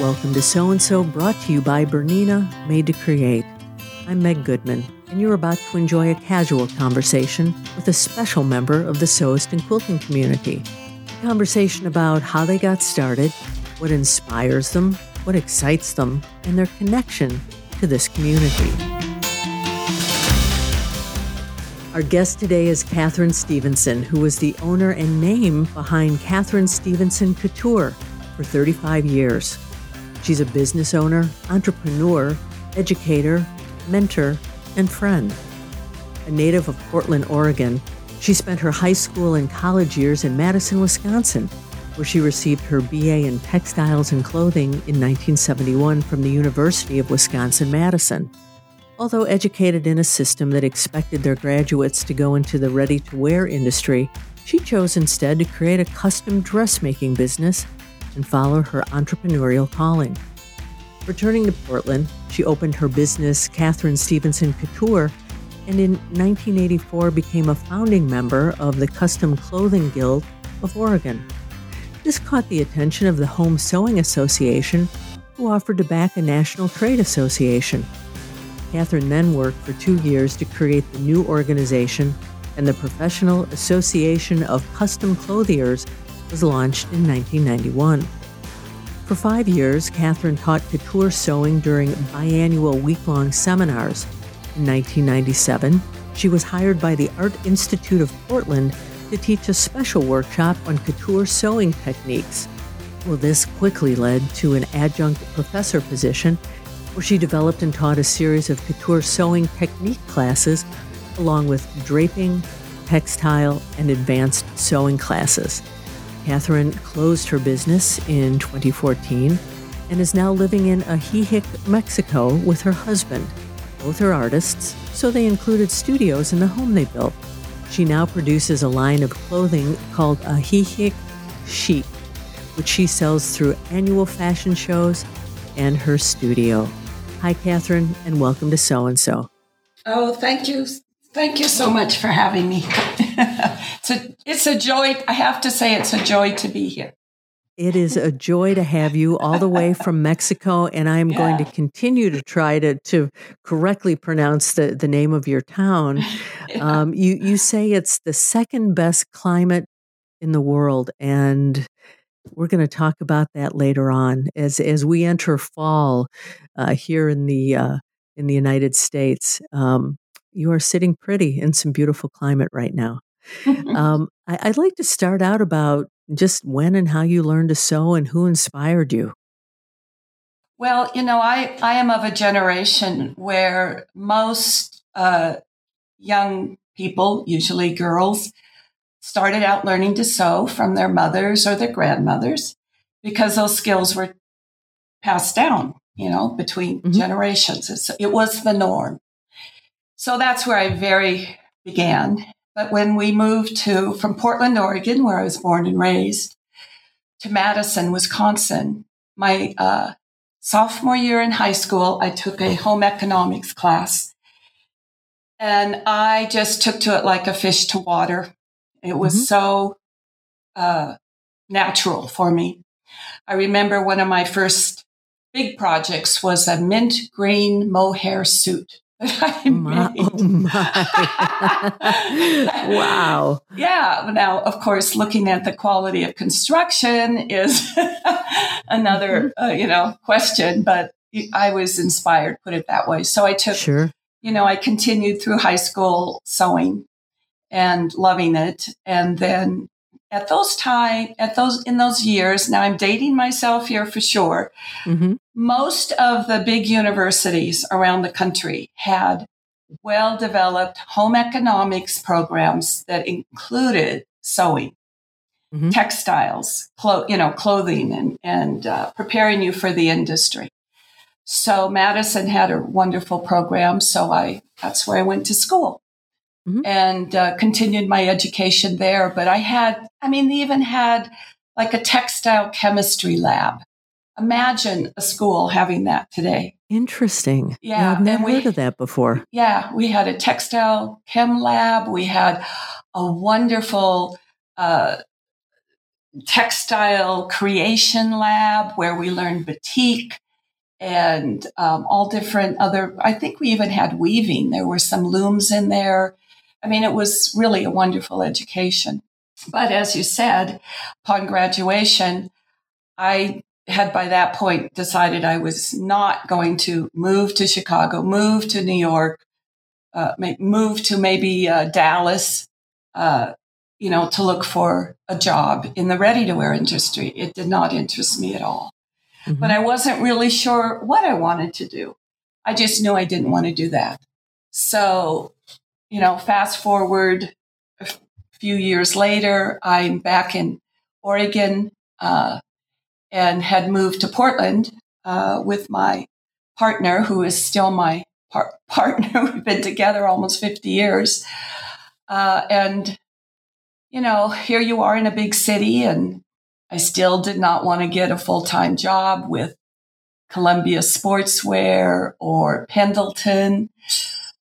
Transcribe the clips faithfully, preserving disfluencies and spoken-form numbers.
Welcome to So and So, brought to you by Bernina, Made to Create. I'm Meg Goodman, and you're about to enjoy a casual conversation with a special member of the sewist and quilting community. A conversation about how they got started, what inspires them, what excites them, and their connection to this community. Our guest today is Catherine Stephenson, who was the owner and name behind Catherine Stephenson Couture for thirty-five years. She's a business owner, entrepreneur, educator, mentor, and friend. A native of Portland, Oregon, she spent her high school and college years in Madison, Wisconsin, where she received her B A in Textiles and Clothing in nineteen seventy-one from the University of Wisconsin-Madison. Although educated in a system that expected their graduates to go into the ready-to-wear industry, she chose instead to create a custom dressmaking business and follow her entrepreneurial calling. Returning to Portland, she opened her business, Catherine Stephenson Couture, and in nineteen eighty-four became a founding member of the Custom Clothing Guild of Oregon. This caught the attention of the Home Sewing Association, who offered to back a national trade association. Catherine then worked for two years to create the new organization, and the Professional Association of Custom Clothiers was launched in nineteen ninety-one. For five years, Catherine taught couture sewing during biannual week-long seminars. In nineteen ninety-seven, she was hired by the Art Institute of Portland to teach a special workshop on couture sewing techniques. Well, this quickly led to an adjunct professor position, where she developed and taught a series of couture sewing technique classes, along with draping, textile, and advanced sewing classes. Catherine closed her business in twenty fourteen and is now living in Ajijic, Mexico with her husband. Both are artists, so they included studios in the home they built. She now produces a line of clothing called Ajijic Chic, which she sells through annual fashion shows and her studio. Hi, Catherine, and welcome to So and So. Oh, thank you. Thank you so much for having me. it's, a, it's a joy. I have to say it's a joy to be here. It is a joy to have you all the way from Mexico, and I'm yeah. going to continue to try to, to correctly pronounce the, the name of your town. yeah. um, you, you say it's the second best climate in the world, and we're going to talk about that later on as, as we enter fall uh, here in the uh, in the United States. Um, you are sitting pretty in some beautiful climate right now. um, I, I'd like to start out about just when and how you learned to sew and who inspired you. Well, you know, I, I am of a generation where most uh, young people, usually girls, started out learning to sew from their mothers or their grandmothers because those skills were passed down, you know, between mm-hmm. generations. It's, it was the norm. So that's where I very began. But when we moved to from Portland, Oregon, where I was born and raised, to Madison, Wisconsin, my uh, sophomore year in high school, I took a home economics class. And I just took to it like a fish to water. It was mm-hmm. so uh, natural for me. I remember one of my first big projects was a mint green mohair suit. I my, oh my. Wow. Yeah. Now, of course, looking at the quality of construction is another, uh, you know, question, but I was inspired, put it that way. So I took, sure. you know, I continued through high school sewing and loving it. And then at those time, at those, in those years, now I'm dating myself here for sure. Mm-hmm. Most of the big universities around the country had well-developed home economics programs that included sewing, mm-hmm. textiles, clo- you know, clothing, and, and uh, preparing you for the industry. So Madison had a wonderful program, so I that's where I went to school mm-hmm. and uh, continued my education there. But I had, I mean, they even had like a textile chemistry lab. Imagine a school having that today. Interesting. Yeah. I've never we, heard of that before. Yeah. We had a textile chem lab. We had a wonderful uh, textile creation lab where we learned batik and um, all different other, I think we even had weaving. There were some looms in there. I mean, it was really a wonderful education. But as you said, upon graduation, I had by that point decided I was not going to move to Chicago, move to New York, uh, move to maybe uh, Dallas, uh, you know, to look for a job in the ready-to-wear industry. It did not interest me at all. Mm-hmm. But I wasn't really sure what I wanted to do. I just knew I didn't want to do that. So, you know, fast forward a few years later, I'm back in Oregon uh, and had moved to Portland uh, with my partner, who is still my par- partner. We've been together almost fifty years. Uh, and, you know, here you are in a big city, and I still did not want to get a full-time job with Columbia Sportswear or Pendleton.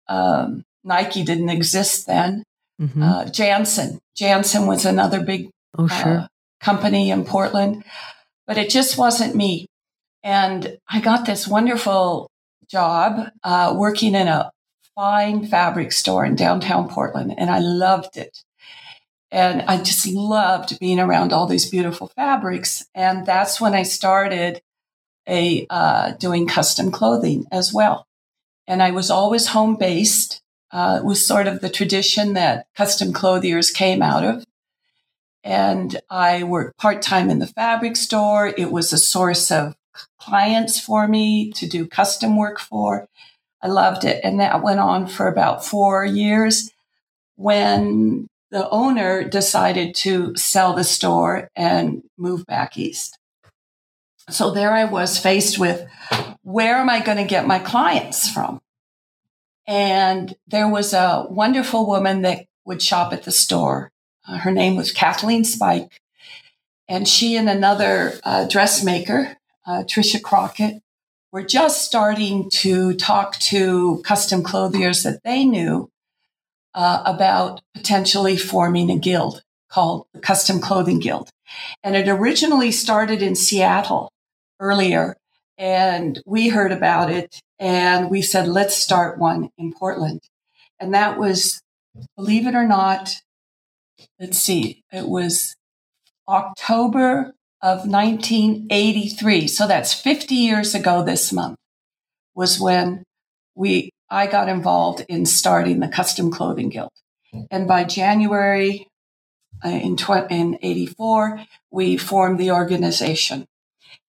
Um, Nike didn't exist then. Mm-hmm. Uh, Janssen. Janssen was another big oh, sure. uh, company in Portland. But it just wasn't me. And I got this wonderful job uh, working in a fine fabric store in downtown Portland, and I loved it. And I just loved being around all these beautiful fabrics. And that's when I started a uh, doing custom clothing as well. And I was always home-based. Uh, it was sort of the tradition that custom clothiers came out of. And I worked part-time in the fabric store. It was a source of clients for me to do custom work for. I loved it. And that went on for about four years when the owner decided to sell the store and move back east. So there I was faced with, where am I going to get my clients from? And there was a wonderful woman that would shop at the store. Uh, her name was Kathleen Spike. And she and another uh, dressmaker, uh, Trisha Crockett, were just starting to talk to custom clothiers that they knew Uh, about potentially forming a guild called the Custom Clothing Guild. And it originally started in Seattle earlier, and we heard about it, and we said, let's start one in Portland. And that was, believe it or not, let's see, it was October of nineteen eighty-three. So that's fifty years ago this month was when we I got involved in starting the Custom Clothing Guild. And by January uh, in, tw- in eighty-four, we formed the organization.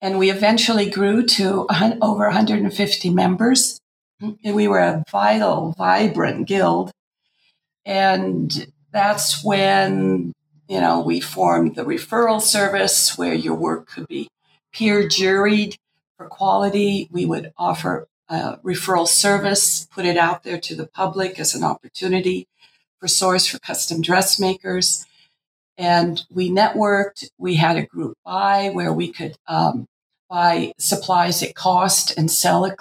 And we eventually grew to uh, over one hundred fifty members. And we were a vital, vibrant guild. And that's when, you know, we formed the referral service where your work could be peer juried for quality. We would offer Uh, referral service, put it out there to the public as an opportunity for source for custom dressmakers. And we networked. We had a group buy where we could um, buy supplies at cost and sell at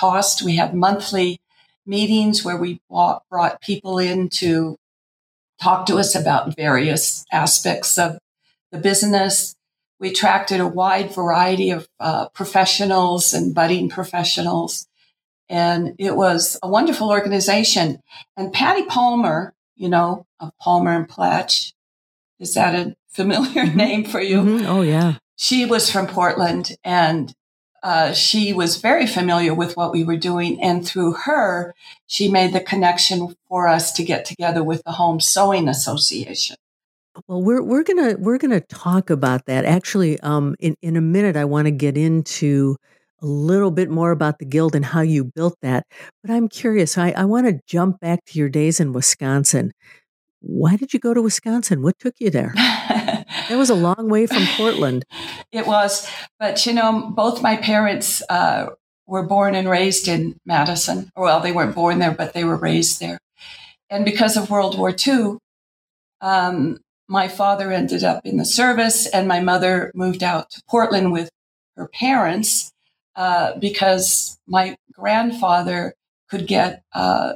cost. We had monthly meetings where we bought, brought people in to talk to us about various aspects of the business. We attracted a wide variety of uh, professionals and budding professionals, and it was a wonderful organization. And Patty Palmer, you know, of Palmer and Platch, is that a familiar name for you? Mm-hmm. Oh, yeah. She was from Portland, and uh, she was very familiar with what we were doing. And through her, she made the connection for us to get together with the Home Sewing Association. Well, we're we're gonna we're gonna talk about that. Actually, um, in in a minute, I want to get into a little bit more about the guild and how you built that. But I'm curious. I, I want to jump back to your days in Wisconsin. Why did you go to Wisconsin? What took you there? That was a long way from Portland. It was, but you know, both my parents uh, were born and raised in Madison. Well, they weren't born there, but they were raised there, and because of World War Two. Um, My father ended up in the service, and my mother moved out to Portland with her parents uh, because my grandfather could get, uh,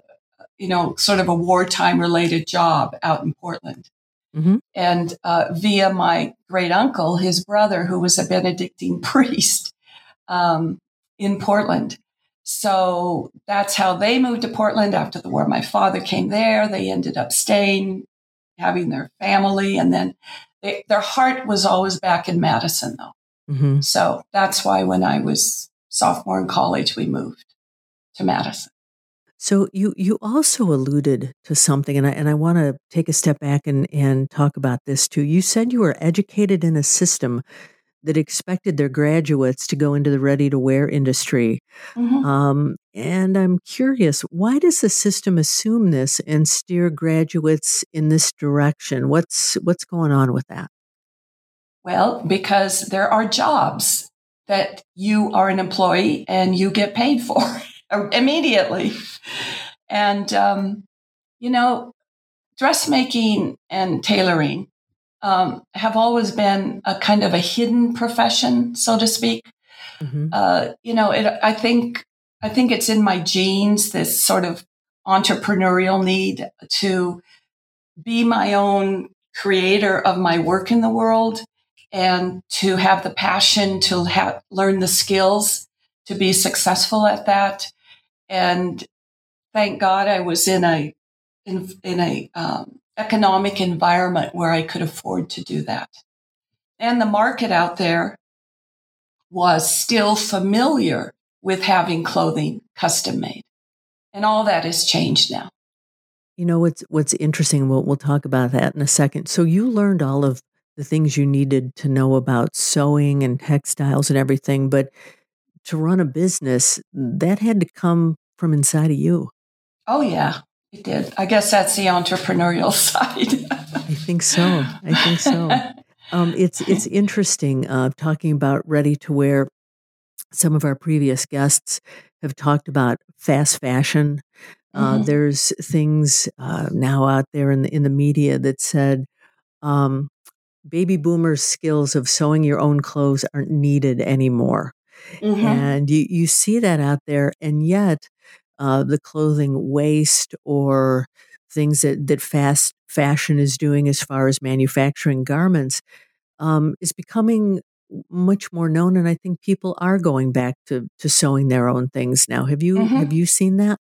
you know, sort of a wartime-related job out in Portland. Mm-hmm. And uh, via my great uncle, his brother, who was a Benedictine priest um, in Portland. So that's how they moved to Portland after the war. My father came there. They ended up staying, having their family. And then they, their heart was always back in Madison, though. Mm-hmm. So that's why when I was sophomore in college, we moved to Madison. So you you also alluded to something, and I and I want to take a step back and, and talk about this, too. You said you were educated in a system that expected their graduates to go into the ready-to-wear industry. Mm-hmm. Um, and I'm curious, why does the system assume this and steer graduates in this direction? What's what's going on with that? Well, because there are jobs that you are an employee and you get paid for immediately. And, um, you know, dressmaking and tailoring Um, have always been a kind of a hidden profession, so to speak. Mm-hmm. Uh, you know, it, I think I think it's in my genes, this sort of entrepreneurial need to be my own creator of my work in the world and to have the passion to ha- learn the skills to be successful at that. And thank God I was in a in, in a um, economic environment where I could afford to do that. And the market out there was still familiar with having clothing custom made. And all that has changed now. You know, what's what's interesting, we'll, we'll talk about that in a second. So you learned all of the things you needed to know about sewing and textiles and everything, but to run a business, that had to come from inside of you. Oh, yeah. It did. I guess that's the entrepreneurial side. I think so. I think so. Um, it's it's interesting uh, talking about ready-to-wear. Some of our previous guests have talked about fast fashion. Uh, mm-hmm. There's things uh, now out there in the, in the media that said um, baby boomers' skills of sewing your own clothes aren't needed anymore. Mm-hmm. And you, you see that out there, and yet Uh, the clothing waste or things that, that fast fashion is doing as far as manufacturing garments um, is becoming much more known. And I think people are going back to, to sewing their own things now. Have you, mm-hmm. have you seen that?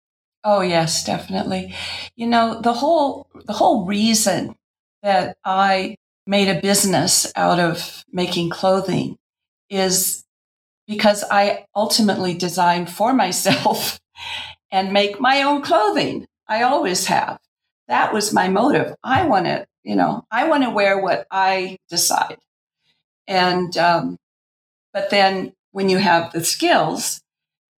Oh, yes, definitely. You know, the whole, the whole reason that I made a business out of making clothing is because I ultimately designed for myself and make my own clothing. I always have. That was my motive. I want to, you know, I want to wear what I decide. And, um, but then when you have the skills,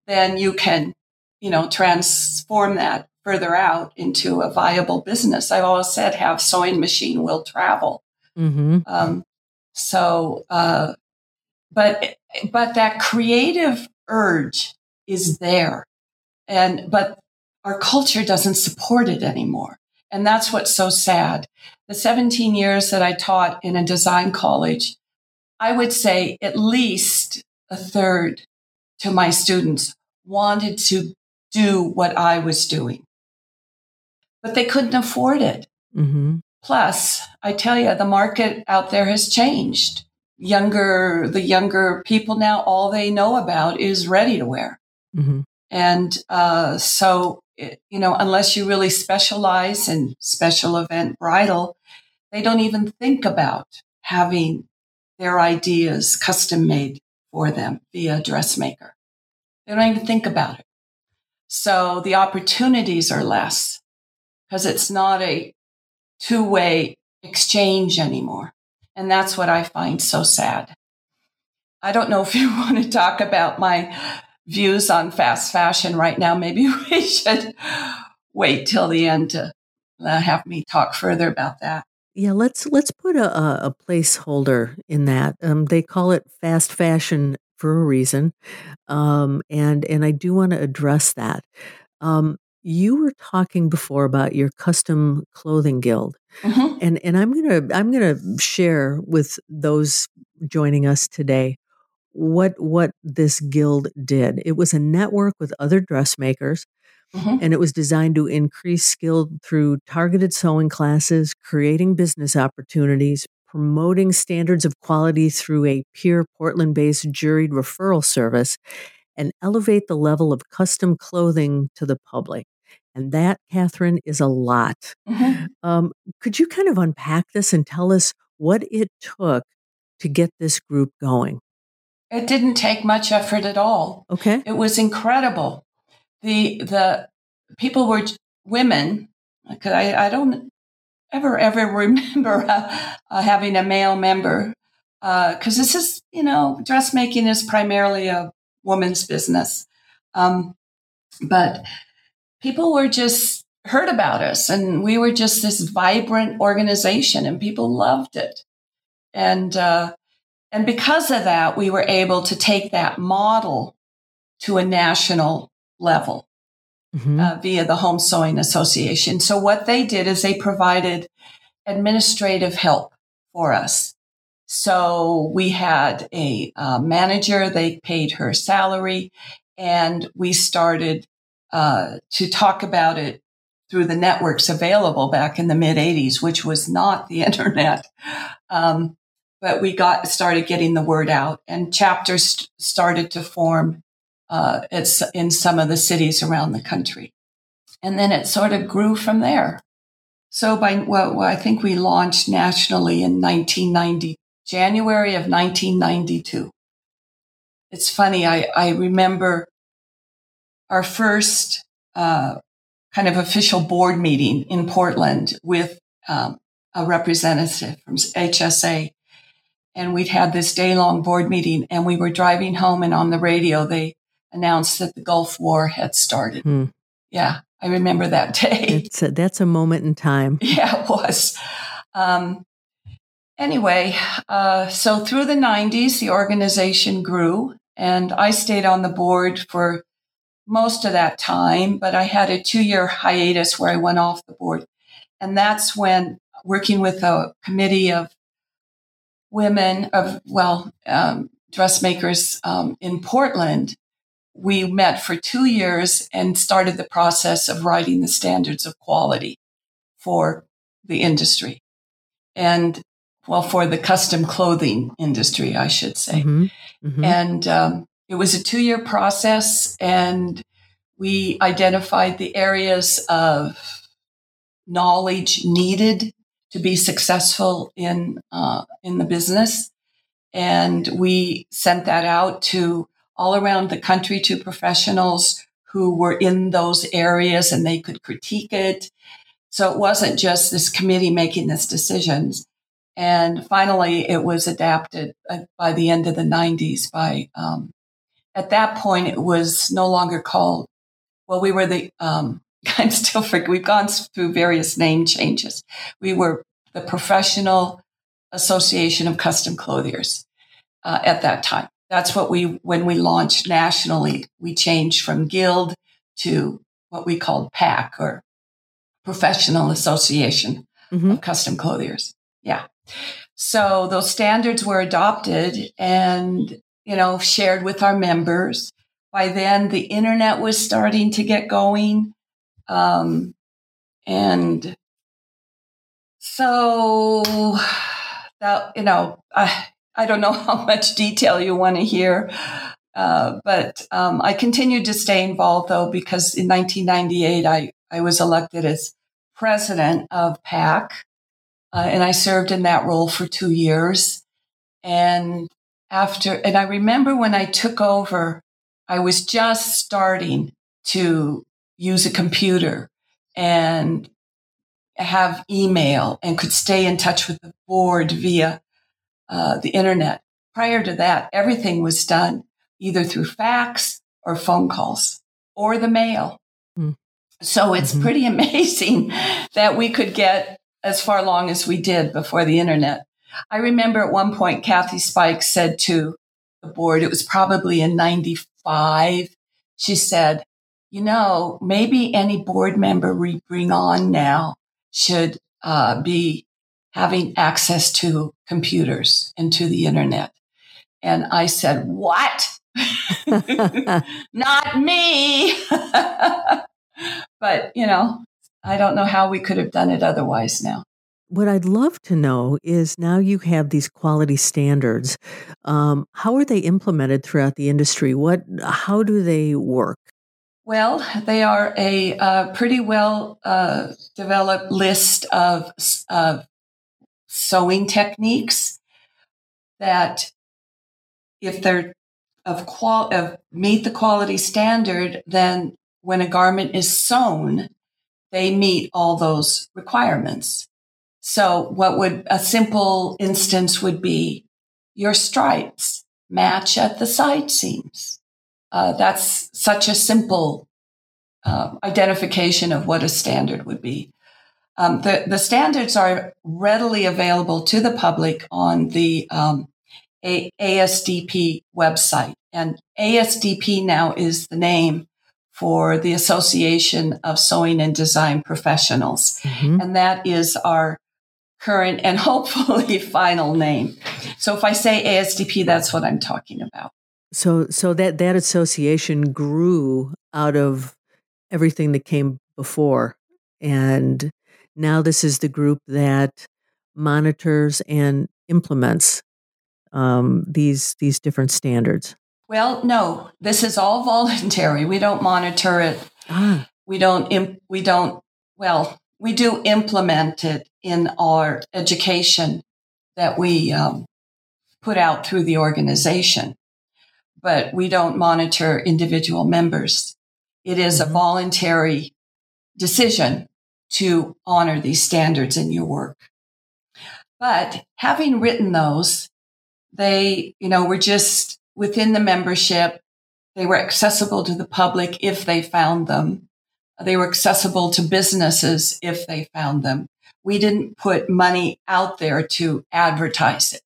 then you can, you know, transform that further out into a viable business. I've always said, have sewing machine will travel. Mm-hmm. Um, so, uh, but, but that creative urge is there. And, but our culture doesn't support it anymore. And that's what's so sad. The seventeen years that I taught in a design college, I would say at least a third to my students wanted to do what I was doing, but they couldn't afford it. Mm-hmm. Plus, I tell you, the market out there has changed. Younger, the younger people now, all they know about is ready-to-wear. Mm-hmm. And uh, so, it, you know, unless you really specialize in special event bridal, they don't even think about having their ideas custom made for them via dressmaker. They don't even think about it. So the opportunities are less because it's not a two-way exchange anymore. And that's what I find so sad. I don't know if you want to talk about my views on fast fashion right now. Maybe we should wait till the end to have me talk further about that. Yeah, let's let's put a, a placeholder in that. Um, they call it fast fashion for a reason, um, and and I do want to address that. Um, you were talking before about your custom clothing guild, mm-hmm. and and I'm gonna I'm gonna share with those joining us today what what this guild did. It was a network with other dressmakers, mm-hmm. and it was designed to increase skill through targeted sewing classes, creating business opportunities, promoting standards of quality through a peer Portland-based juried referral service, and elevate the level of custom clothing to the public. And that, Catherine, is a lot. Mm-hmm. Um, could you kind of unpack this and tell us what it took to get this group going? It didn't take much effort at all. Okay. It was incredible. The the people were women, because I, I don't ever, ever remember uh, uh, having a male member, because uh, this is, you know, dressmaking is primarily a woman's business. Um, but people were just heard about us, and we were just this vibrant organization, and people loved it. And uh, and because of that, we were able to take that model to a national level mm-hmm. uh, via the Home Sewing Association. So what they did is they provided administrative help for us. So we had a uh, manager, they paid her salary, and we started uh, to talk about it through the networks available back in the mid eighties, which was not the internet. Um, but we got started getting the word out, and chapters st- started to form uh, it's in some of the cities around the country. And then it sort of grew from there. So by well, I think we launched nationally in nineteen ninety. January of nineteen ninety-two. It's funny, I, I remember our first uh, kind of official board meeting in Portland with um, a representative from H S A. And we'd had this day-long board meeting, and we were driving home, and on the radio, they announced that the Gulf War had started. Hmm. Yeah, I remember that day. It's a, that's a moment in time. Yeah, it was. Um Anyway, uh, so through the nineties, the organization grew, and I stayed on the board for most of that time, but I had a two-year hiatus where I went off the board. And that's when, working with a committee of women, of well, um, dressmakers um, in Portland, we met for two years and started the process of writing the standards of quality for the industry. And Well, for the custom clothing industry, I should say. Mm-hmm. Mm-hmm. And um, it was a two-year process, and we identified the areas of knowledge needed to be successful in uh, in the business. And we sent that out to all around the country to professionals who were in those areas, and they could critique it. So it wasn't just this committee making this decisions. And finally, it was adapted uh, by the end of the nineties. By um, at that point, it was no longer called. Well, we were the. Um, I'm still forget. We've gone through various name changes. We were the Professional Association of Custom Clothiers uh, at that time. That's what we when we launched nationally. We changed from guild to what we called PAC, or Professional Association mm-hmm. of Custom Clothiers. Yeah. So those standards were adopted and, you know, shared with our members. By then, the internet was starting to get going. Um, and so, that, you know, I, I don't know how much detail you want to hear, uh, but um, I continued to stay involved, though, because in nineteen ninety-eight, I, I was elected as president of PAC. Uh, and I served in that role for two years. And after, and I remember when I took over, I was just starting to use a computer and have email and could stay in touch with the board via uh, the internet. Prior to that, everything was done either through fax or phone calls or the mail. Mm. So it's mm-hmm. pretty amazing that we could get as far long as we did before the internet. I remember at one point, Kathleen Spike said to the board, it was probably in ninety-five, she said, you know, maybe any board member we bring on now should uh, be having access to computers and to the internet. And I said, what? Not me. But, you know, I don't know how we could have done it otherwise now. What I'd love to know is now you have these quality standards. Um, how are they implemented throughout the industry? What? How do they work? Well, they are a uh, pretty well uh, developed list of, of sewing techniques that, if they're of qual of meet the quality standard, then when a garment is sewn, they meet all those requirements. So what would a simple instance would be your stripes match at the side seams. Uh, that's such a simple uh, identification of what a standard would be. Um, the, the standards are readily available to the public on the um, a- ASDP website. And A S D P now is the name for the Association of Sewing and Design Professionals. Mm-hmm. And that is our current and hopefully final name. So if I say A S D P, that's what I'm talking about. So so that, that association grew out of everything that came before. And now this is the group that monitors and implements um, these these different standards. Well, no, this is all voluntary. We don't monitor it. Ah. We don't, imp- we don't, well, we do implement it in our education that we um, put out through the organization, but we don't monitor individual members. It is a voluntary decision to honor these standards in your work. But having written those, they, you know, were just within the membership. They were accessible to the public if they found them. They were accessible to businesses if they found them. We didn't put money out there to advertise it.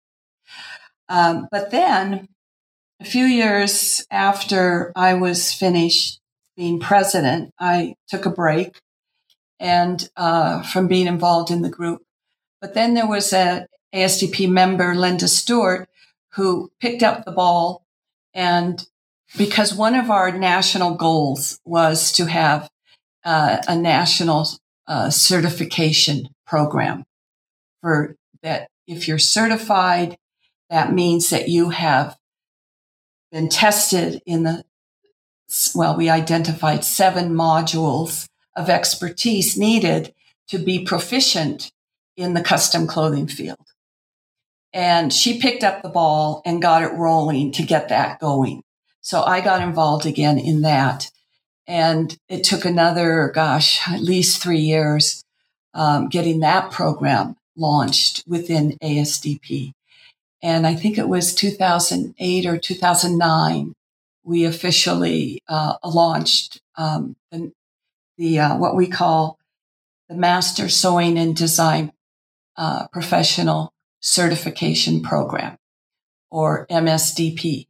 Um, but then a few years after I was finished being president, I took a break and uh, from being involved in the group. But then there was a A S D P member, Linda Stewart, who picked up the ball, and because one of our national goals was to have Uh, a national uh, certification program for that. If you're certified, that means that you have been tested in the, well, we identified seven modules of expertise needed to be proficient in the custom clothing field. And she picked up the ball and got it rolling to get that going. So I got involved again in that. And it took another, gosh, at least three years um, getting that program launched within A S D P. And I think it was two thousand eight or two thousand nine, we officially uh, launched um, the, the uh, what we call the Master Sewing and Design uh, Professional Certification Program, or M S D P.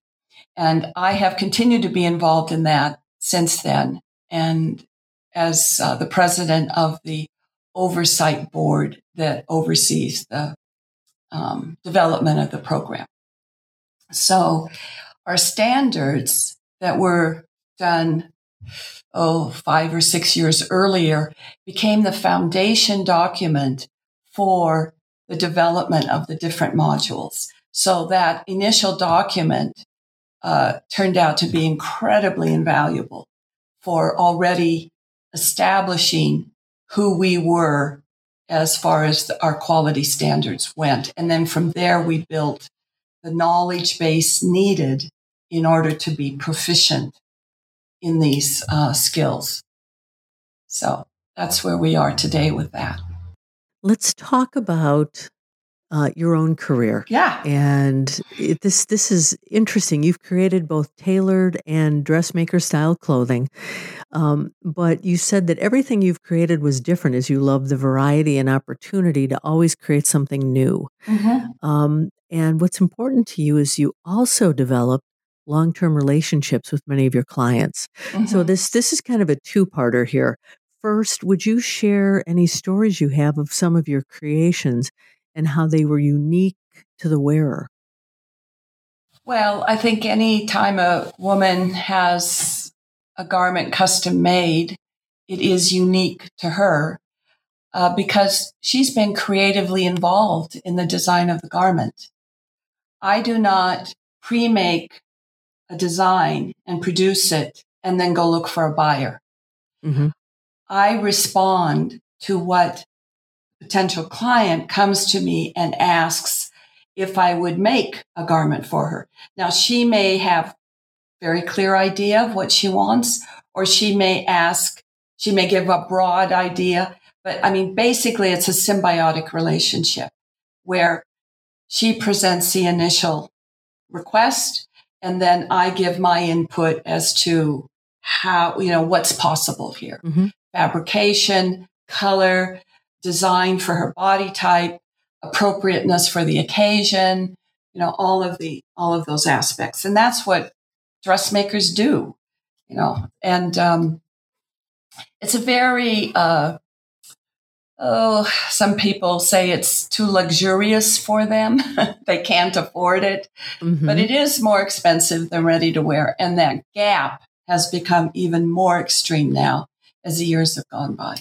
And I have continued to be involved in that since then, and as uh, the president of the oversight board that oversees the um, development of the program. So our standards that were done, oh, five or six years earlier, became the foundation document for the development of the different modules. So that initial document Uh, turned out to be incredibly invaluable for already establishing who we were as far as the, our quality standards went. And then from there, we built the knowledge base needed in order to be proficient in these uh, skills. So that's where we are today with that. Let's talk about Uh, your own career. Yeah. And it, this this is interesting. You've created both tailored and dressmaker style clothing. Um, but you said that everything you've created was different, as you love the variety and opportunity to always create something new. Mm-hmm. Um, and what's important to you is you also develop long-term relationships with many of your clients. Mm-hmm. So this this is kind of a two-parter here. First, would you share any stories you have of some of your creations and how they were unique to the wearer? Well, I think any time a woman has a garment custom made, it is unique to her uh, because she's been creatively involved in the design of the garment. I do not pre-make a design and produce it and then go look for a buyer. Mm-hmm. I respond to what potential client comes to me and asks if I would make a garment for her. Now, she may have very clear idea of what she wants, or she may ask, she may give a broad idea. But I mean, basically, it's a symbiotic relationship where she presents the initial request, and then I give my input as to how, you know, what's possible here. Mm-hmm. Fabrication, color, design for her body type, appropriateness for the occasion, you know, all of the, all of those aspects. And that's what dressmakers do, you know, and um, it's a very, uh, oh, some people say it's too luxurious for them. They can't afford it, mm-hmm. but it is more expensive than ready to wear. And that gap has become even more extreme now as the years have gone by.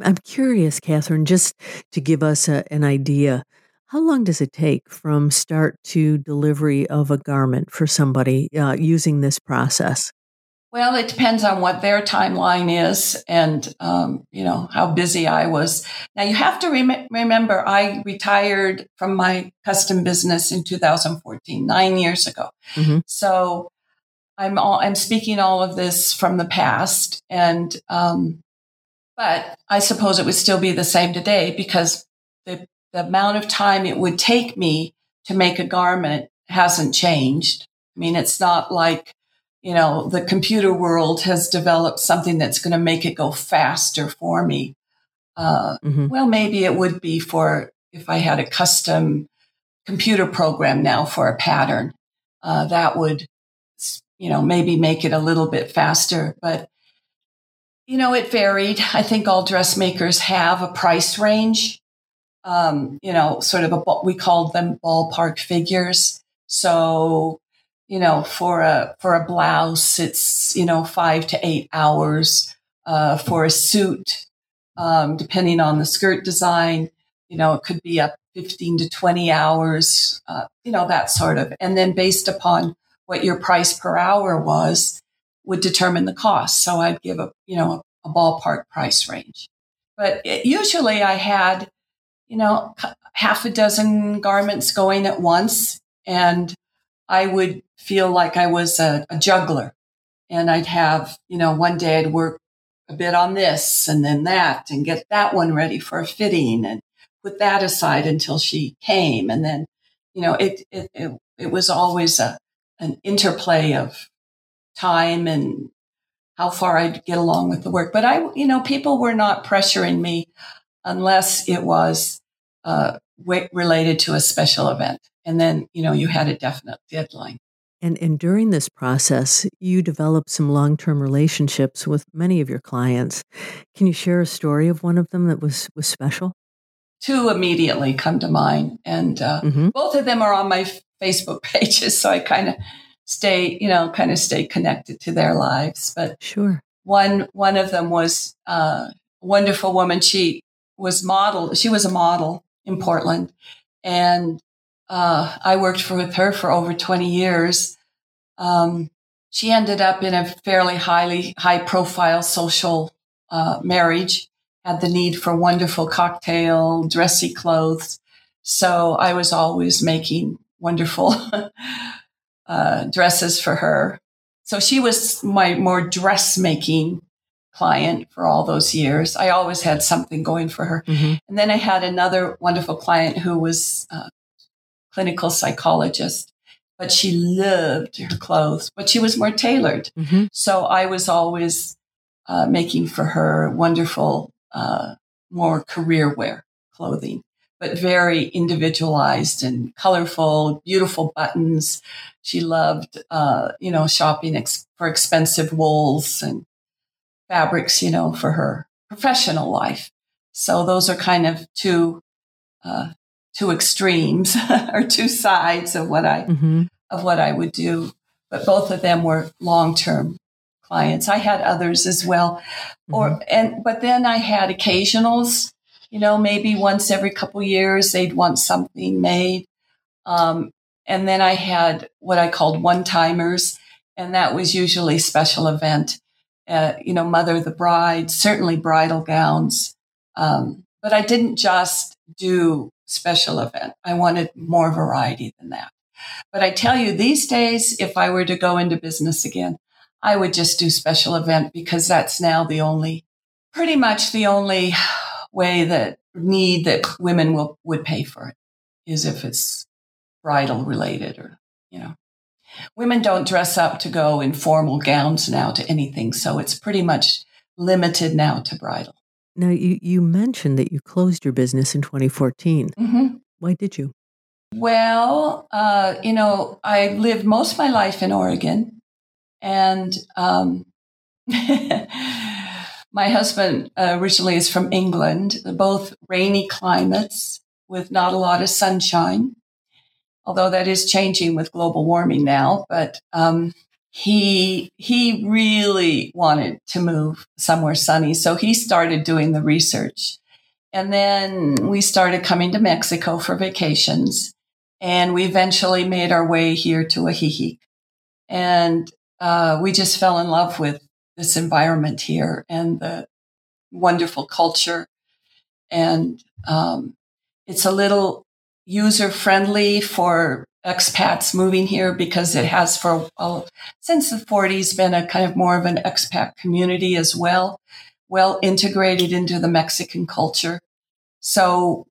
I'm curious, Catherine, just to give us a, an idea, how long does it take from start to delivery of a garment for somebody uh, using this process? Well, it depends on what their timeline is and, um, you know, how busy I was. Now, you have to rem- remember, I retired from my custom business in two thousand fourteen, nine years ago. Mm-hmm. So I'm all, I'm speaking all of this from the past, and um, but I suppose it would still be the same today, because the, the amount of time it would take me to make a garment hasn't changed. I mean, it's not like, you know, the computer world has developed something that's going to make it go faster for me. Uh, mm-hmm. Well, maybe it would be for if I had a custom computer program now for a pattern, uh, that would, you know, maybe make it a little bit faster, but, you know, it varied. I think all dressmakers have a price range, um, you know, sort of a, we called them ballpark figures. So, you know, for a, for a blouse, it's, you know, five to eight hours, uh, for a suit, um, depending on the skirt design, you know, it could be up fifteen to twenty hours, uh, you know, that sort of, and then based upon what your price per hour was would determine the cost. So I'd give a, you know, a ballpark price range. But it, usually I had, you know, half a dozen garments going at once, and I would feel like I was a, a juggler. And I'd have, you know, one day I'd work a bit on this and then that and get that one ready for a fitting and put that aside until she came. And then, you know, it it it, it was always a an interplay of time and how far I'd get along with the work. But I, you know, people were not pressuring me unless it was uh, w- related to a special event. And then, you know, you had a definite deadline. And, and during this process, you developed some long-term relationships with many of your clients. Can you share a story of one of them that was, was special? Two immediately come to mind. And uh, mm-hmm. both of them are on my Facebook pages. So I kind of stay, you know, kind of stay connected to their lives. But sure, one one of them was uh, a wonderful woman. She was model. She was a model in Portland, and uh, I worked for, with her for over twenty years. Um, she ended up in a fairly highly high profile social uh, marriage. Had the need for wonderful cocktail, dressy clothes. So I was always making wonderful Uh, dresses for her. So she was my more dressmaking client for all those years. I always had something going for her. Mm-hmm. And then I had another wonderful client who was a clinical psychologist, but she loved her clothes, but she was more tailored. Mm-hmm. So I was always uh, making for her wonderful, uh, more career wear clothing, but very individualized and colorful, beautiful buttons. She loved, uh, you know, shopping ex- for expensive wools and fabrics, you know, for her professional life. So those are kind of two, uh, two extremes or two sides of what I, mm-hmm. of what I would do. But both of them were long-term clients. I had others as well. Mm-hmm. Or and but then I had occasionals, you know, maybe once every couple of years they'd want something made. Um, and then I had what I called one-timers, and that was usually special event, uh, you know, Mother of the Bride, certainly bridal gowns. Um, but I didn't just do special event. I wanted more variety than that. But I tell you, these days, if I were to go into business again, I would just do special event, because that's now the only, pretty much the only way that need that women will would pay for it is if it's bridal related, or, you know, women don't dress up to go in formal gowns now to anything. So it's pretty much limited now to bridal. Now, you, you mentioned that you closed your business in twenty fourteen. Mm-hmm. Why did you? Well, uh, you know, I lived most of my life in Oregon, and um, my husband uh, originally is from England, both rainy climates with not a lot of sunshine, although that is changing with global warming now. But um, he he really wanted to move somewhere sunny, so he started doing the research. And then we started coming to Mexico for vacations. And we eventually made our way here to Ajijic. And uh, we just fell in love with this environment here and the wonderful culture. And um, it's a little user-friendly for expats moving here, because it has for uh, since the forties been a kind of more of an expat community as well, well integrated into the Mexican culture. So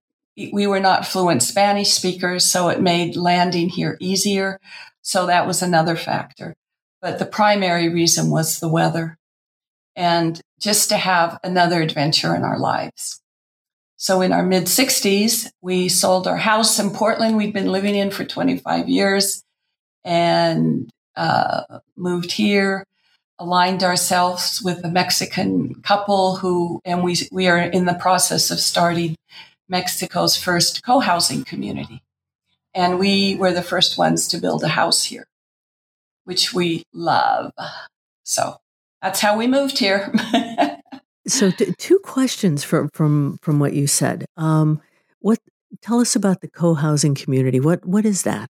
we were not fluent Spanish speakers, so it made landing here easier. So that was another factor. But the primary reason was the weather and just to have another adventure in our lives. So in our mid-sixties, we sold our house in Portland we'd been living in for twenty-five years and uh, moved here, aligned ourselves with a Mexican couple who, and we we are in the process of starting Mexico's first co-housing community. And we were the first ones to build a house here, which we love. So that's how we moved here. So t- two questions from, from, from what you said. Um, what tell us about the co-housing community. What What is that?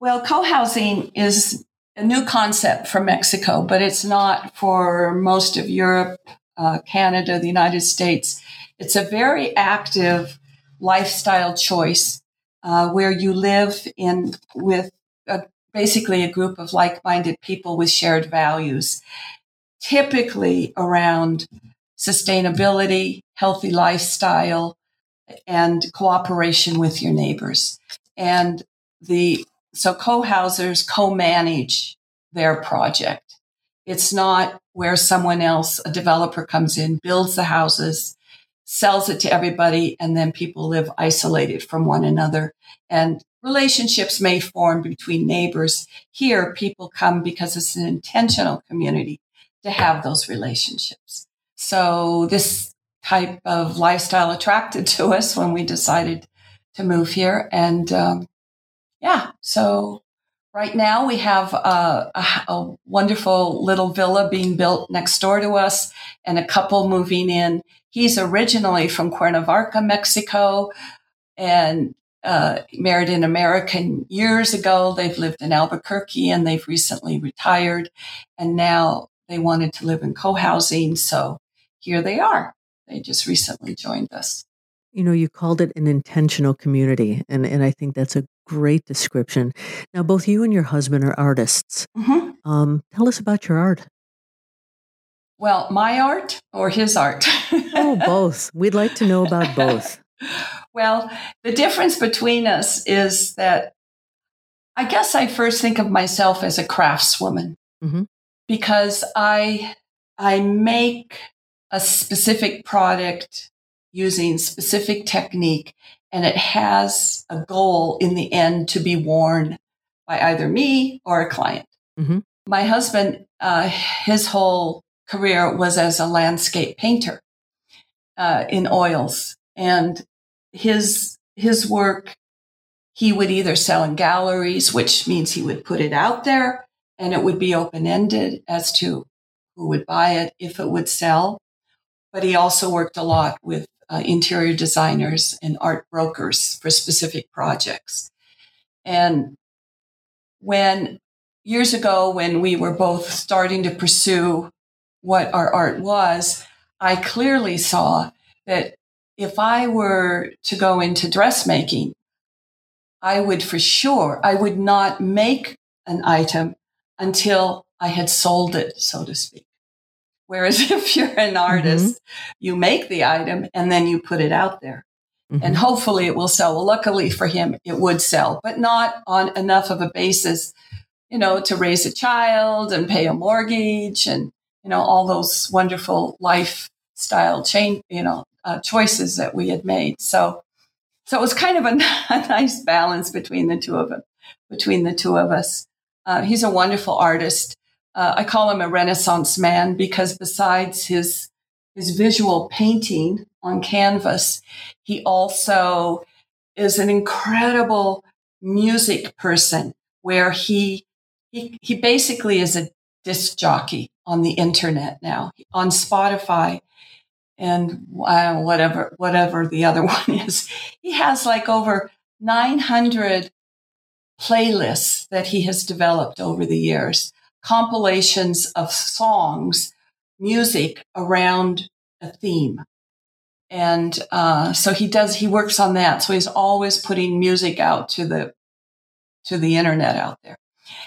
Well, co-housing is a new concept from Mexico, but it's not for most of Europe, uh, Canada, the United States. It's a very active lifestyle choice uh, where you live in with a, basically a group of like-minded people with shared values, typically around sustainability, healthy lifestyle, and cooperation with your neighbors. And the So co-housers co-manage their project. It's not where someone else, a developer comes in, builds the houses, sells it to everybody, and then people live isolated from one another. And relationships may form between neighbors. Here, people come because it's an intentional community to have those relationships. So this type of lifestyle attracted to us when we decided to move here. And, um, Yeah, so right now we have a, a, a wonderful little villa being built next door to us and a couple moving in. He's originally from Cuernavaca, Mexico, and uh, married an American years ago. They've lived in Albuquerque, and they've recently retired, and now they wanted to live in co-housing, so here they are. They just recently joined us. You know, you called it an intentional community, and, and I think that's a great description. Now, both you and your husband are artists. Mm-hmm. Um, tell us about your art. Well, my art or his art? Oh, both. We'd like to know about both. Well, the difference between us is that I guess I first think of myself as a craftswoman, mm-hmm. because I I make a specific product using specific technique, and it has a goal in the end to be worn by either me or a client. Mm-hmm. My husband, uh, his whole career was as a landscape painter uh, in oils, and his his work he would either sell in galleries, which means he would put it out there and it would be open-ended as to who would buy it, if it would sell. But he also worked a lot with uh, interior designers and art brokers for specific projects. And when years ago, when we were both starting to pursue what our art was, I clearly saw that if I were to go into dressmaking, I would for sure, I would not make an item until I had sold it, so to speak. Whereas if you're an artist, mm-hmm. you make the item and then you put it out there. Mm-hmm. And hopefully it will sell. Well, luckily for him, it would sell, but not on enough of a basis, you know, to raise a child and pay a mortgage and, you know, all those wonderful lifestyle change, you know, uh, choices that we had made. So So it was kind of a, a nice balance between the two of them, between the two of us. Uh, he's a wonderful artist. Uh, I call him a Renaissance man because besides his his visual painting on canvas, he also is an incredible music person. Where he he he basically is a disc jockey on the internet now, on Spotify. And uh, whatever whatever the other one is, he has like over nine hundred playlists that he has developed over the years, compilations of songs, music around a theme. And uh, so he does, he works on that. So he's always putting music out to the to the internet out there.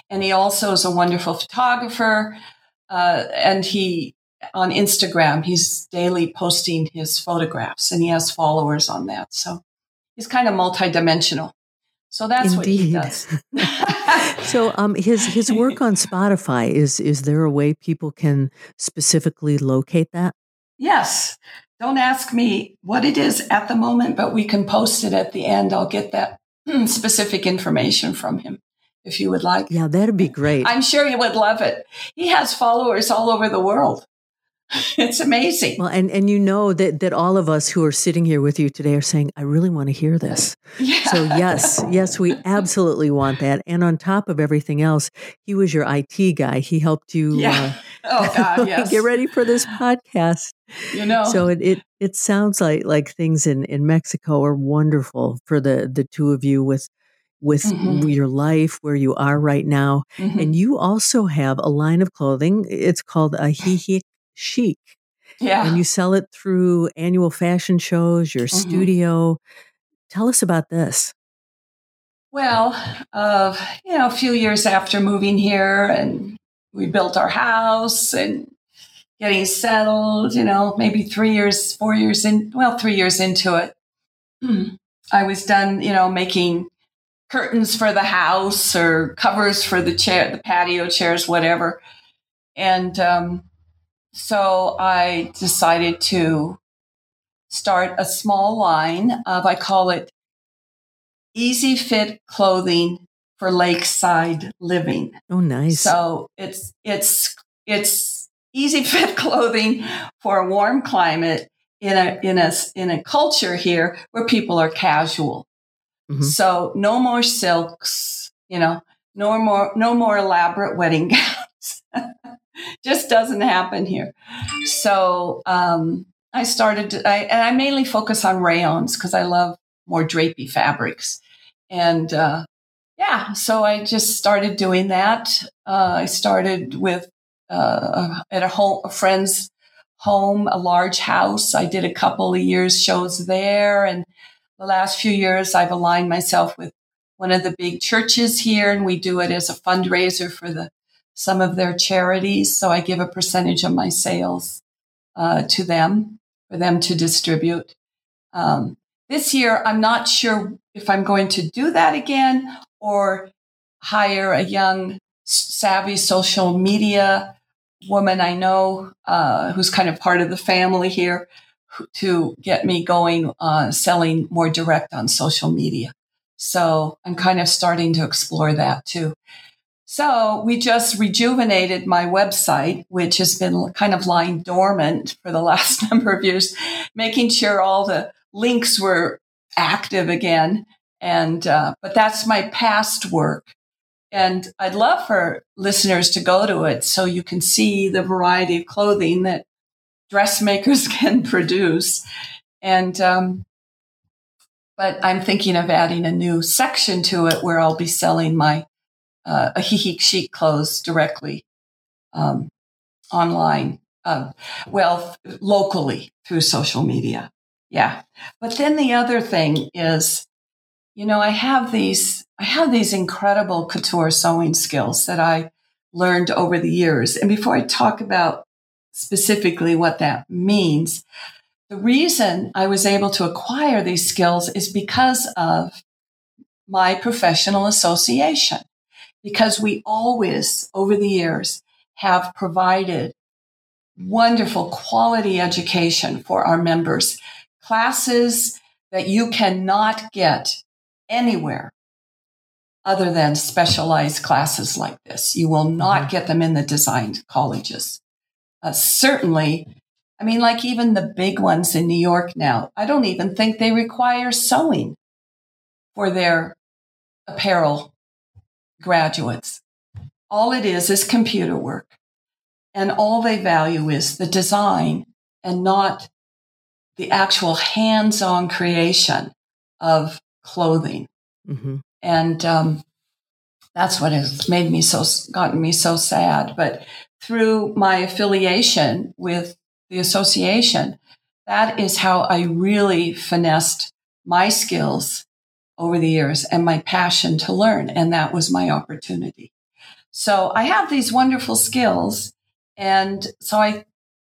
And he also is a wonderful photographer, uh, and he on Instagram, he's daily posting his photographs and he has followers on that. So he's kind of multidimensional. So that's Indeed. What he does. So um, his his work on Spotify, is is there a way people can specifically locate that? Yes. Don't ask me what it is at the moment, but we can post it at the end. I'll get that specific information from him, if you would like. Yeah, that'd be great. I'm sure you would love it. He has followers all over the world. It's amazing. Well, and, and you know that, that all of us who are sitting here with you today are saying, I really want to hear this. Yeah. So yes, yes, we absolutely want that. And on top of everything else, he was your I T guy. He helped you yeah. uh, oh, God, yes. get ready for this podcast. You know, so it, it, it sounds like, like things in, in Mexico are wonderful for the, the two of you with with mm-hmm. your life, where you are right now. Mm-hmm. And you also have a line of clothing. It's called Ajijic Chic. Yeah. And you sell it through annual fashion shows, your mm-hmm. studio. Tell us about this. Well, uh, you know, a few years after moving here and we built our house and getting settled, you know, maybe three years, four years in, well, three years into it, I was done, you know, making curtains for the house or covers for the chair, the patio chairs, whatever. And um, so I decided to start a small line of, I call it easy fit clothing for lakeside living. Oh, nice. So it's, it's, it's easy fit clothing for a warm climate in a, in a, in a culture here where people are casual. Mm-hmm. So no more silks, you know, no more, no more elaborate wedding gowns. Just doesn't happen here. So um, I started, to, I, and I mainly focus on rayons because I love more drapey fabrics. And uh, yeah, so I just started doing that. Uh, I started with uh, at a home, a friend's home, a large house. I did a couple of years shows there, and the last few years, I've aligned myself with one of the big churches here, and we do it as a fundraiser for the some of their charities. So I give a percentage of my sales uh, to them, for them to distribute. Um, this year, I'm not sure if I'm going to do that again or hire a young, savvy social media woman I know uh, who's kind of part of the family here, to get me going, uh, selling more direct on social media. So I'm kind of starting to explore that too. So we just rejuvenated my website, which has been kind of lying dormant for the last number of years, making sure all the links were active again And, uh, but that's my past work. And I'd love for listeners to go to it so you can see the variety of clothing that dressmakers can produce. And, um, but I'm thinking of adding a new section to it where I'll be selling my uh, Ajijic Chic clothes directly um, online. Uh, well, locally through social media. Yeah. But then the other thing is, you know, I have these, I have these incredible couture sewing skills that I learned over the years. And before I talk about specifically what that means, the reason I was able to acquire these skills is because of my professional association, because we always, over the years, have provided wonderful quality education for our members, classes that you cannot get anywhere other than specialized classes like this. You will not get them in the designed colleges. Uh, certainly, I mean, like even the big ones in New York now, I don't even think they require sewing for their apparel graduates. All it is is computer work. And all they value is the design and not the actual hands-on creation of clothing. Mm-hmm. And um, that's what has made me so, gotten me so sad. But through my affiliation with the association, that is how I really finessed my skills over the years and my passion to learn. And that was my opportunity. So I have these wonderful skills. And so I,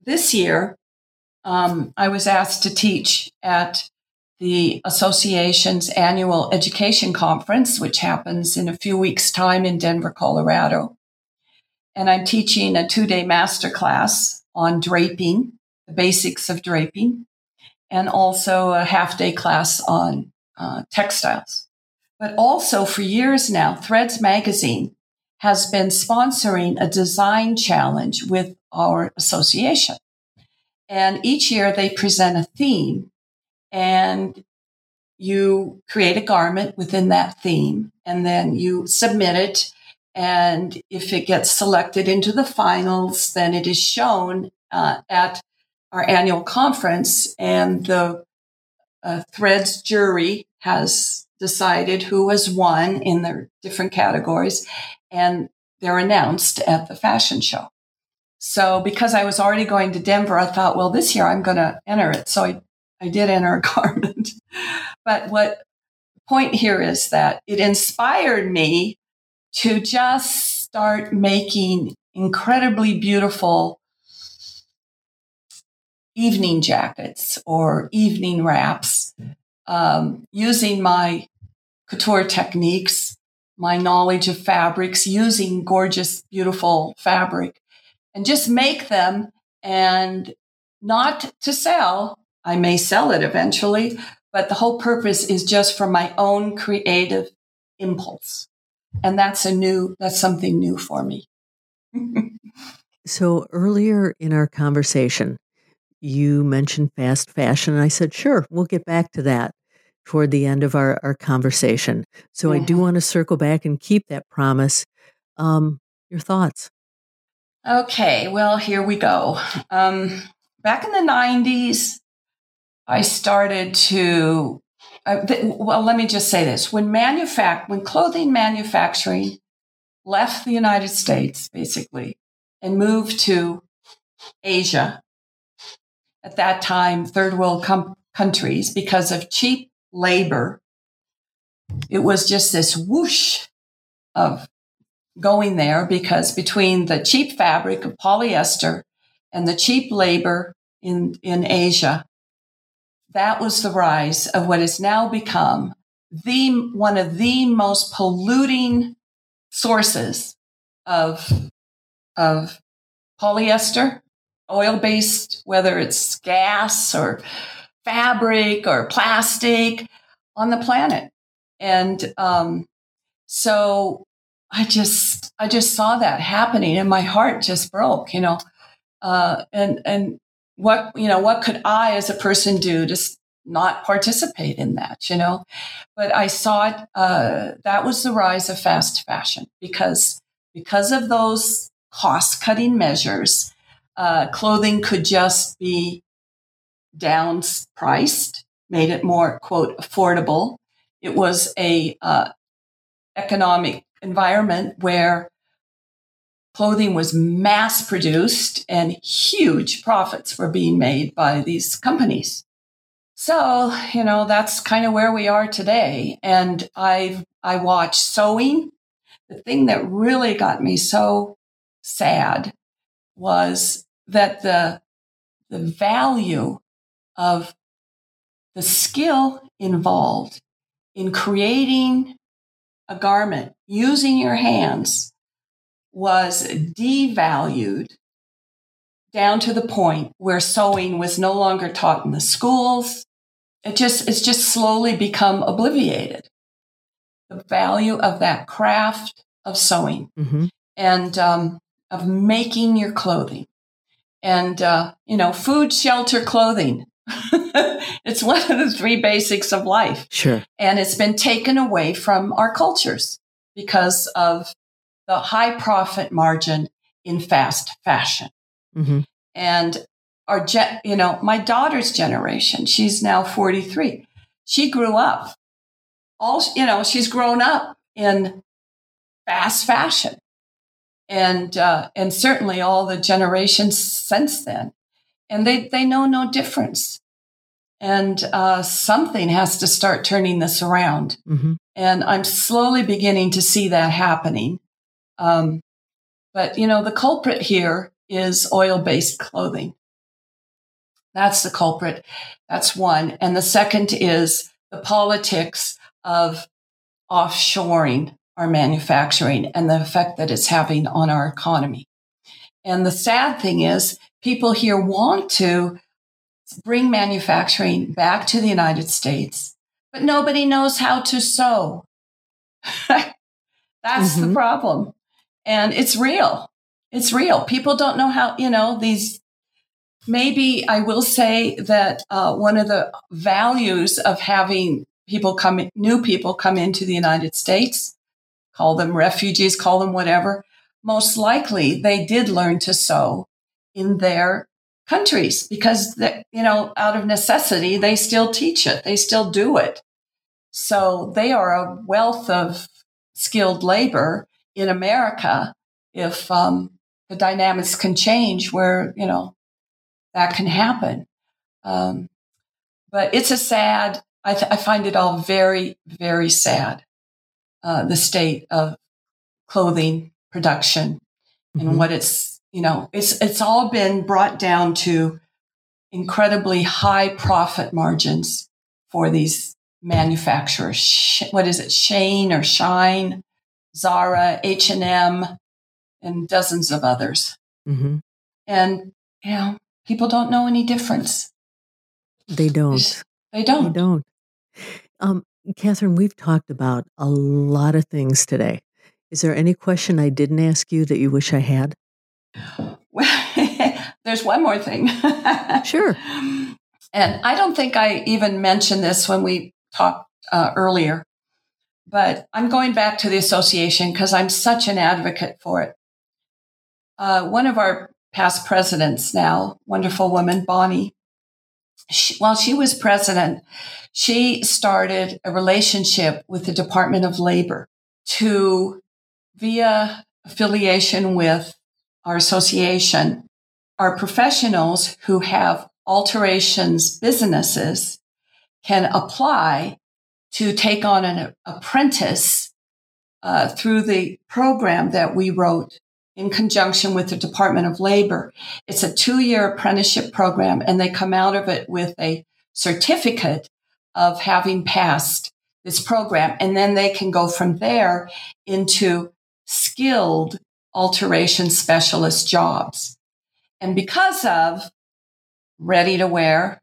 this year, um, I was asked to teach at the association's annual education conference, which happens in a few weeks' time in Denver, Colorado. And I'm teaching a two-day masterclass on draping, the basics of draping, and also a half-day class on uh, textiles. But also for years now, Threads Magazine has been sponsoring a design challenge with our association. And each year they present a theme and you create a garment within that theme and then you submit it. And if it gets selected into the finals, then it is shown uh, at our annual conference and the uh, Threads jury has decided who has won in their different categories. And they're announced at the fashion show. So because I was already going to Denver, I thought, well, this year I'm going to enter it. So I, I did enter a garment. But what point here is that it inspired me to just start making incredibly beautiful evening jackets or evening wraps um, using my couture techniques, my knowledge of fabrics, using gorgeous, beautiful fabric, and just make them and not to sell. I may sell it eventually, but the whole purpose is just for my own creative impulse. And that's a new, that's something new for me. So earlier in our conversation, you mentioned fast fashion. And I said, sure, we'll get back to that toward the end of our, our conversation. So mm-hmm. I do want to circle back and keep that promise. Um, your thoughts? Okay, well, here we go. Um, back in the nineties, I started to, uh, th- well, let me just say this. When manufact- when clothing manufacturing left the United States, basically, and moved to Asia, at that time, third world com- countries, because of cheap labor, it was just this whoosh of going there because between the cheap fabric of polyester and the cheap labor in, in Asia, that was the rise of what has now become the one of the most polluting sources of, of polyester, oil-based, whether it's gas or fabric or plastic on the planet. And um, so I just I just saw that happening and my heart just broke, you know. Uh, and and what, you know, what could I as a person do to not participate in that, you know. But I saw it, uh, that was the rise of fast fashion because because of those cost-cutting measures, uh, clothing could just be down-priced, made it more, quote, affordable. It was a uh, economic environment where clothing was mass-produced and huge profits were being made by these companies. So, you know, that's kind of where we are today. And I've, I watched sewing. The thing that really got me so sad was that the, the value of the skill involved in creating a garment using your hands was devalued down to the point where sewing was no longer taught in the schools. It just, it's just slowly become obliviated. The value of that craft of sewing mm-hmm. and um, of making your clothing and, uh, you know, food, shelter, clothing. It's one of the three basics of life. Sure. And it's been taken away from our cultures because of the high profit margin in fast fashion. Mm-hmm. And our, ge- you know, my daughter's generation, she's now forty-three. She grew up all, you know, she's grown up in fast fashion and, uh, and certainly all the generations since then. And they, they know no difference. And, uh, something has to start turning this around. Mm-hmm. And I'm slowly beginning to see that happening. Um, but you know, the culprit here is oil-based clothing. That's the culprit. That's one. And the second is the politics of offshoring our manufacturing and the effect that it's having on our economy. And the sad thing is people here want to bring manufacturing back to the United States, but nobody knows how to sew. That's mm-hmm. the problem. And it's real. It's real. People don't know how, you know, these, maybe I will say that uh, one of the values of having people come, new people come into the United States, call them refugees, call them whatever, most likely they did learn to sew in their countries because, the, you know, out of necessity, they still teach it. They still do it. So they are a wealth of skilled labor in America if, um, the dynamics can change where, you know, that can happen. Um, but it's a sad, I, th- I find it all very, very sad, uh, the state of clothing production and mm-hmm. what it's, you know, it's, it's all been brought down to incredibly high profit margins for these manufacturers. Sh- what is it? Shane or Shine, Zara, H and M. And dozens of others. Mm-hmm. And, you know, people don't know any difference. They don't. They don't. They don't. Um, Catherine, we've talked about a lot of things today. Is there any question I didn't ask you that you wish I had? Well, there's one more thing. Sure. And I don't think I even mentioned this when we talked uh, earlier, but I'm going back to the association because I'm such an advocate for it. Uh, one of our past presidents now, wonderful woman, Bonnie, she, while she was president, she started a relationship with the Department of Labor to, via affiliation with our association, our professionals who have alterations businesses can apply to take on an apprentice uh, through the program that we wrote in conjunction with the Department of Labor. It's a two-year apprenticeship program, and they come out of it with a certificate of having passed this program. And then they can go from there into skilled alteration specialist jobs. And because of ready-to-wear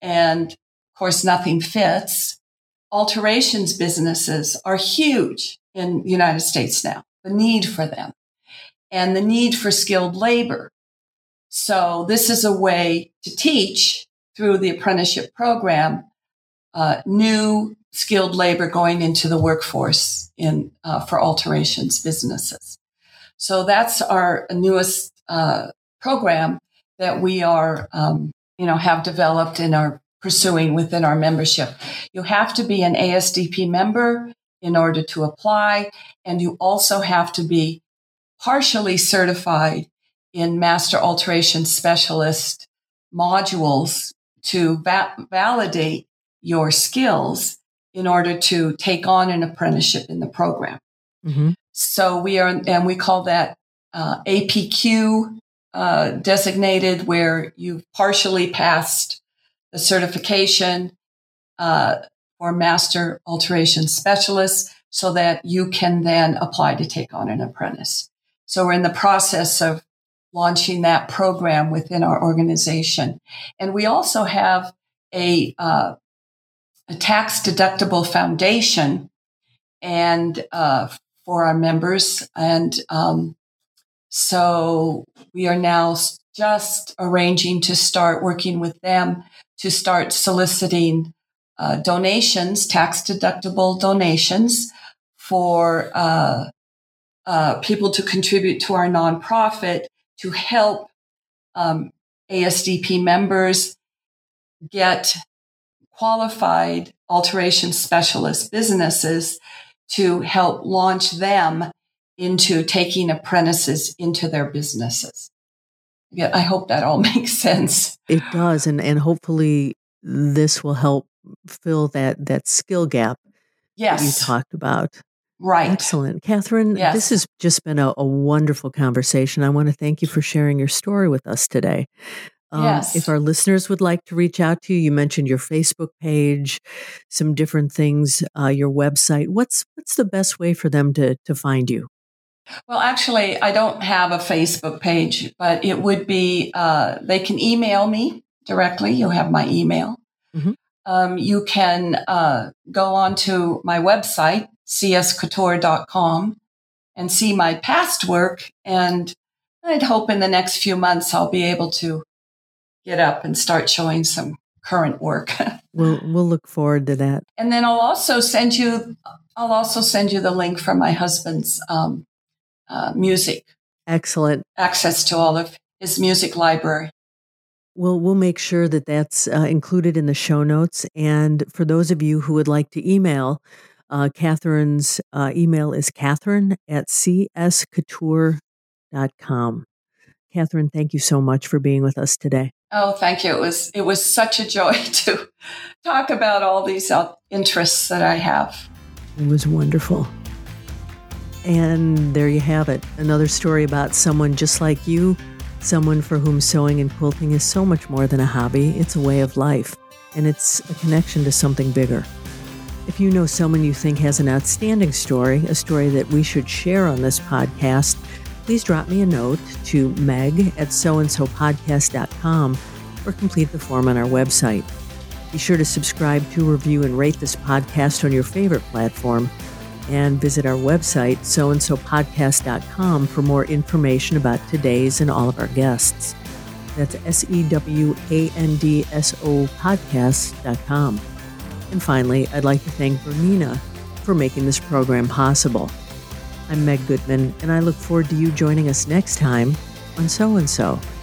and, of course, nothing fits, alterations businesses are huge in the United States now, the need for them and the need for skilled labor. So this is a way to teach through the apprenticeship program, uh, new skilled labor going into the workforce in uh, for alterations businesses. So that's our newest uh, program that we are, um, you know, have developed and are pursuing within our membership. You have to be an A S D P member in order to apply, and you also have to be partially certified in Master Alteration Specialist modules to va- validate your skills in order to take on an apprenticeship in the program. Mm-hmm. So we are, and we call that uh, A P Q uh, designated, where you've partially passed the certification uh, for Master Alteration Specialist, so that you can then apply to take on an apprentice. So we're in the process of launching that program within our organization. And we also have a, uh, a tax-deductible foundation and uh, for our members. And um, so we are now just arranging to start working with them to start soliciting uh, donations, tax-deductible donations for uh, uh, people to contribute to our nonprofit to help um, A S D P members get qualified alteration specialist businesses to help launch them into taking apprentices into their businesses. Yeah, I hope that all makes sense. It does, and and hopefully this will help fill that that skill gap yes. that you talked about. Right. Excellent. Catherine, yes. This has just been a, a wonderful conversation. I want to thank you for sharing your story with us today. Um, yes. If our listeners would like to reach out to you, you mentioned your Facebook page, some different things, uh, your website. What's what's the best way for them to to find you? Well, actually, I don't have a Facebook page, but it would be, uh, they can email me directly. You'll have my email. Mm-hmm. Um, you can uh, go on to my website, c s couture dot com, and see my past work. And I'd hope in the next few months I'll be able to get up and start showing some current work. we'll we'll look forward to that. And then I'll also send you I'll also send you the link for my husband's um, uh, music. Excellent. Access to all of his music library. We'll, we'll make sure that that's uh, included in the show notes. And for those of you who would like to email, Uh, Catherine's uh, email is Catherine at c s couture dot com. Catherine, thank you so much for being with us today. Oh, thank you. It was it was such a joy to talk about all these interests that I have. It was wonderful. And there you have it. Another story about someone just like you, someone for whom sewing and quilting is so much more than a hobby. It's a way of life, and it's a connection to something bigger. If you know someone you think has an outstanding story, a story that we should share on this podcast, please drop me a note to meg at soandsopodcast dot com or complete the form on our website. Be sure to subscribe to, review, and rate this podcast on your favorite platform, and visit our website, soandsopodcast dot com, for more information about today's and all of our guests. That's S E W A N D S O podcast dot com. And finally, I'd like to thank Bernina for making this program possible. I'm Meg Goodman, and I look forward to you joining us next time on So and So.